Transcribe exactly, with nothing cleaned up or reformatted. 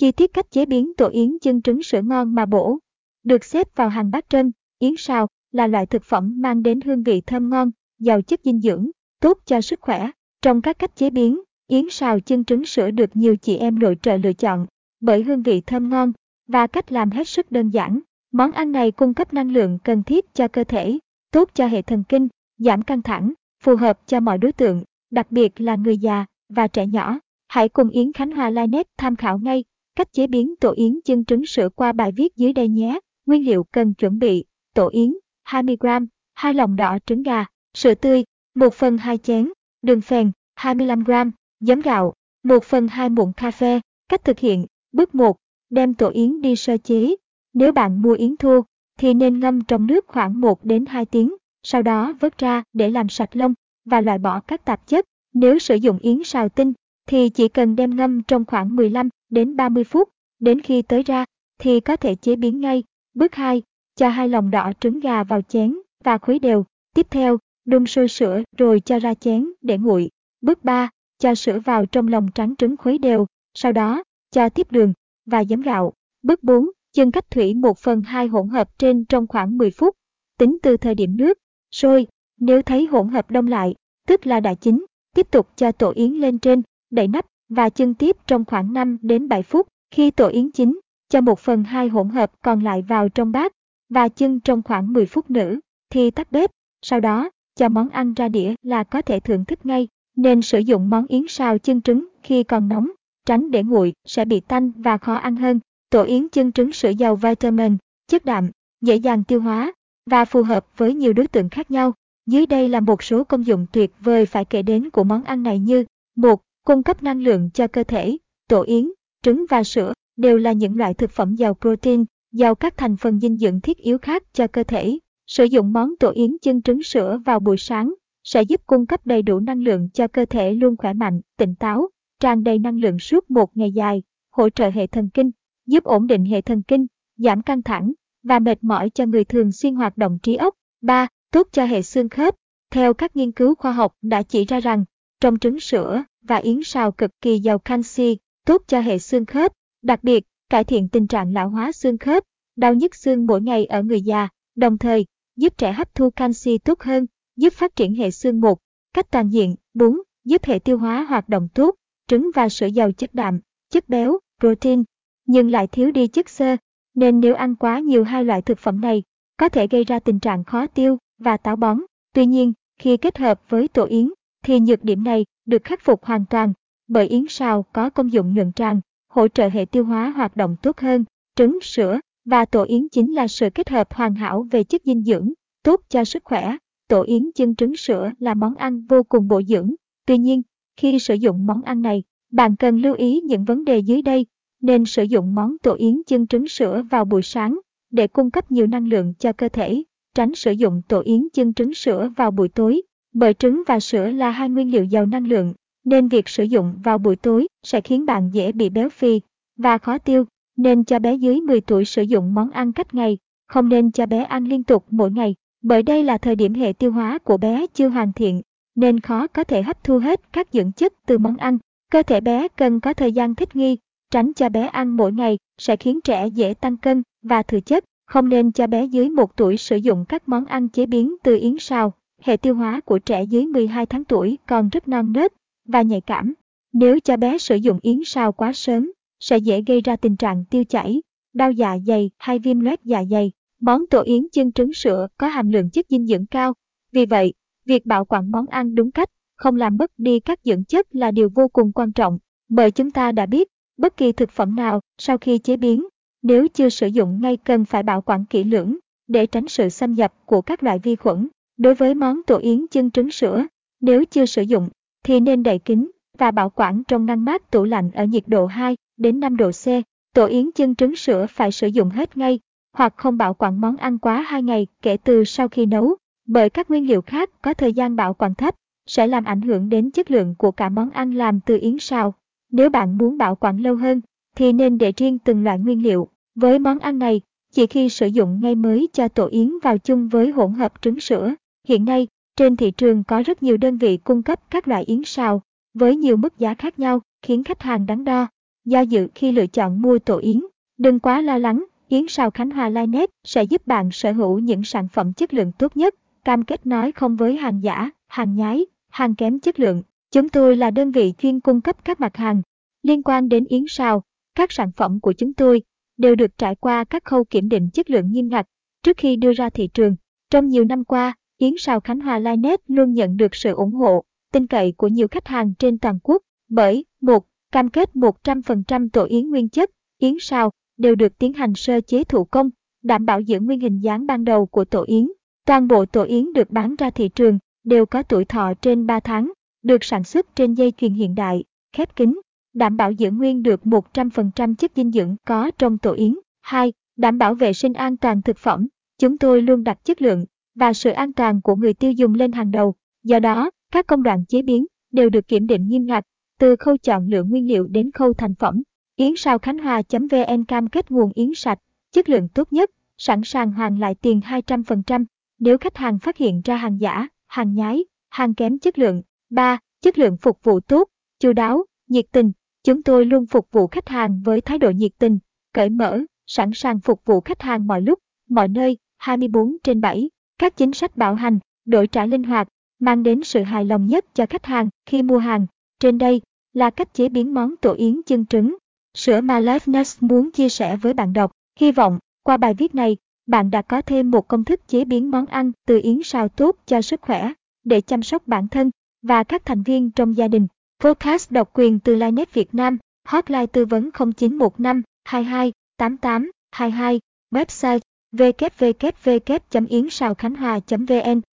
Chi tiết cách chế biến tổ yến chân trứng sữa ngon mà bổ. Được xếp vào hàng bát trên, yến sào là loại thực phẩm mang đến hương vị thơm ngon, giàu chất dinh dưỡng, tốt cho sức khỏe. Trong các cách chế biến, yến sào chân trứng sữa được nhiều chị em nội trợ lựa chọn bởi hương vị thơm ngon và cách làm hết sức đơn giản. Món ăn này cung cấp năng lượng cần thiết cho cơ thể, tốt cho hệ thần kinh, giảm căng thẳng, phù hợp cho mọi đối tượng, đặc biệt là người già và trẻ nhỏ. Hãy cùng Yến Khánh Hòa LineNet tham khảo ngay cách chế biến tổ yến chân trứng sữa qua bài viết dưới đây nhé. Nguyên liệu cần chuẩn bị: tổ yến hai mươi gam, hai lòng đỏ trứng gà, sữa tươi một phần hai chén, đường phèn hai mươi lăm gam, giấm gạo một phần hai muỗng cà phê. Cách thực hiện: bước một, đem tổ yến đi sơ chế. Nếu bạn mua yến thua thì nên ngâm trong nước khoảng một đến hai tiếng, sau đó vớt ra để làm sạch lông và loại bỏ các tạp chất. Nếu sử dụng yến sào tinh thì chỉ cần đem ngâm trong khoảng mười lăm đến ba mươi phút, đến khi tới ra thì có thể chế biến ngay. Bước hai, cho hai lòng đỏ trứng gà vào chén và khuấy đều. Tiếp theo, đun sôi sữa rồi cho ra chén để nguội. Bước ba, cho sữa vào trong lòng trắng trứng khuấy đều, sau đó cho tiếp đường và giấm gạo. Bước bốn, chưng cách thủy một phần hai hỗn hợp trên trong khoảng mười phút, tính từ thời điểm nước sôi. Nếu thấy hỗn hợp đông lại, tức là đã chín, tiếp tục cho tổ yến lên trên, đậy nắp và chưng tiếp trong khoảng năm đến bảy phút. Khi tổ yến chín, cho một phần hai hỗn hợp còn lại vào trong bát và chưng trong khoảng mười phút nữa thì tắt bếp. Sau đó, cho món ăn ra đĩa là có thể thưởng thức ngay. Nên sử dụng món yến sào chân trứng khi còn nóng, tránh để nguội sẽ bị tanh và khó ăn hơn. Tổ yến chân trứng sữa giàu vitamin, chất đạm, dễ dàng tiêu hóa và phù hợp với nhiều đối tượng khác nhau. Dưới đây là một số công dụng tuyệt vời phải kể đến của món ăn này như: một. Cung cấp năng lượng cho cơ thể. Tổ yến, trứng và sữa đều là những loại thực phẩm giàu protein, giàu các thành phần dinh dưỡng thiết yếu khác cho cơ thể. Sử dụng món tổ yến chân trứng sữa vào buổi sáng sẽ giúp cung cấp đầy đủ năng lượng cho cơ thể luôn khỏe mạnh, tỉnh táo, tràn đầy năng lượng suốt một ngày dài, hỗ trợ hệ thần kinh, giúp ổn định hệ thần kinh, giảm căng thẳng và mệt mỏi cho người thường xuyên hoạt động trí óc. ba. Tốt cho hệ xương khớp. Theo các nghiên cứu khoa học đã chỉ ra rằng, trong trứng sữa và yến sào cực kỳ giàu canxi, tốt cho hệ xương khớp, đặc biệt cải thiện tình trạng lão hóa xương khớp, đau nhức xương mỗi ngày ở người già, đồng thời giúp trẻ hấp thu canxi tốt hơn, giúp phát triển hệ xương một cách toàn diện. bốn. Giúp hệ tiêu hóa hoạt động tốt. Trứng và sữa giàu chất đạm, chất béo, protein, nhưng lại thiếu đi chất xơ, nên nếu ăn quá nhiều hai loại thực phẩm này, có thể gây ra tình trạng khó tiêu và táo bón. Tuy nhiên, khi kết hợp với tổ yến, thì nhược điểm này được khắc phục hoàn toàn, bởi yến sào có công dụng nhuận tràng, hỗ trợ hệ tiêu hóa hoạt động tốt hơn. Trứng, sữa và tổ yến chính là sự kết hợp hoàn hảo về chất dinh dưỡng, tốt cho sức khỏe. Tổ yến chân trứng sữa là món ăn vô cùng bổ dưỡng. Tuy nhiên, khi sử dụng món ăn này, bạn cần lưu ý những vấn đề dưới đây. Nên sử dụng món tổ yến chân trứng sữa vào buổi sáng để cung cấp nhiều năng lượng cho cơ thể. Tránh sử dụng tổ yến chân trứng sữa vào buổi tối, bởi trứng và sữa là hai nguyên liệu giàu năng lượng, nên việc sử dụng vào buổi tối sẽ khiến bạn dễ bị béo phì và khó tiêu. Nên cho bé dưới mười tuổi sử dụng món ăn cách ngày, không nên cho bé ăn liên tục mỗi ngày, bởi đây là thời điểm hệ tiêu hóa của bé chưa hoàn thiện, nên khó có thể hấp thu hết các dưỡng chất từ món ăn. Cơ thể bé cần có thời gian thích nghi. Tránh cho bé ăn mỗi ngày sẽ khiến trẻ dễ tăng cân và thừa chất. Không nên cho bé dưới một tuổi sử dụng các món ăn chế biến từ yến sào. Hệ tiêu hóa của trẻ dưới mười hai tháng tuổi còn rất non nớt và nhạy cảm. Nếu cho bé sử dụng yến sào quá sớm, sẽ dễ gây ra tình trạng tiêu chảy, đau dạ dày hay viêm loét dạ dày. Món tổ yến chân trứng sữa có hàm lượng chất dinh dưỡng cao. Vì vậy, việc bảo quản món ăn đúng cách, không làm mất đi các dưỡng chất là điều vô cùng quan trọng. Bởi chúng ta đã biết, bất kỳ thực phẩm nào sau khi chế biến, nếu chưa sử dụng ngay cần phải bảo quản kỹ lưỡng để tránh sự xâm nhập của các loại vi khuẩn. Đối với món tổ yến chân trứng sữa, nếu chưa sử dụng thì nên đậy kín và bảo quản trong ngăn mát tủ lạnh ở nhiệt độ hai đến năm độ C. Tổ yến chân trứng sữa phải sử dụng hết ngay hoặc không bảo quản món ăn quá hai ngày kể từ sau khi nấu, bởi các nguyên liệu khác có thời gian bảo quản thấp sẽ làm ảnh hưởng đến chất lượng của cả món ăn làm từ yến sào. Nếu bạn muốn bảo quản lâu hơn, thì nên để riêng từng loại nguyên liệu. Với món ăn này, chỉ khi sử dụng ngay mới cho tổ yến vào chung với hỗn hợp trứng sữa. Hiện nay, trên thị trường có rất nhiều đơn vị cung cấp các loại yến sào với nhiều mức giá khác nhau, khiến khách hàng đắn đo. do dự khi lựa chọn mua tổ yến. Đừng quá lo lắng, Yến sào Khánh Hòa LineNet sẽ giúp bạn sở hữu những sản phẩm chất lượng tốt nhất, cam kết nói không với hàng giả, hàng nhái, hàng kém chất lượng. Chúng tôi là đơn vị chuyên cung cấp các mặt hàng liên quan đến yến sào. Các sản phẩm của chúng tôi đều được trải qua các khâu kiểm định chất lượng nghiêm ngặt trước khi đưa ra thị trường. Trong nhiều năm qua, Yến sào Khánh Hòa LineNet luôn nhận được sự ủng hộ, tin cậy của nhiều khách hàng trên toàn quốc bởi một Cam kết một trăm phần trăm tổ yến nguyên chất, yến sào đều được tiến hành sơ chế thủ công, đảm bảo giữ nguyên hình dáng ban đầu của tổ yến. Toàn bộ tổ yến được bán ra thị trường đều có tuổi thọ trên ba tháng, được sản xuất trên dây chuyền hiện đại, khép kín, đảm bảo giữ nguyên được một trăm phần trăm chất dinh dưỡng có trong tổ yến. hai Đảm bảo vệ sinh an toàn thực phẩm. Chúng tôi luôn đặt chất lượng và sự an toàn của người tiêu dùng lên hàng đầu. Do đó, các công đoạn chế biến đều được kiểm định nghiêm ngặt, từ khâu chọn lựa nguyên liệu đến khâu thành phẩm. Yến sào Khánh Hòa.vn cam kết nguồn yến sạch, chất lượng tốt nhất, sẵn sàng hoàn lại tiền hai trăm phần trăm nếu khách hàng phát hiện ra hàng giả, hàng nhái, hàng kém chất lượng. ba Chất lượng phục vụ tốt, chu đáo, nhiệt tình. Chúng tôi luôn phục vụ khách hàng với thái độ nhiệt tình, cởi mở, sẵn sàng phục vụ khách hàng mọi lúc, mọi nơi, hai mươi bốn trên bảy. Các chính sách bảo hành, đổi trả linh hoạt, mang đến sự hài lòng nhất cho khách hàng khi mua hàng. Trên đây là cách chế biến món tổ yến chân trứng, sữa mà LifeNex muốn chia sẻ với bạn đọc. Hy vọng, qua bài viết này, bạn đã có thêm một công thức chế biến món ăn từ yến sào tốt cho sức khỏe, để chăm sóc bản thân và các thành viên trong gia đình. Podcast độc quyền từ LineNet Việt Nam, hotline tư vấn không chín một năm hai hai tám tám hai hai, website w w w chấm yến sao khánh hòa chấm v n.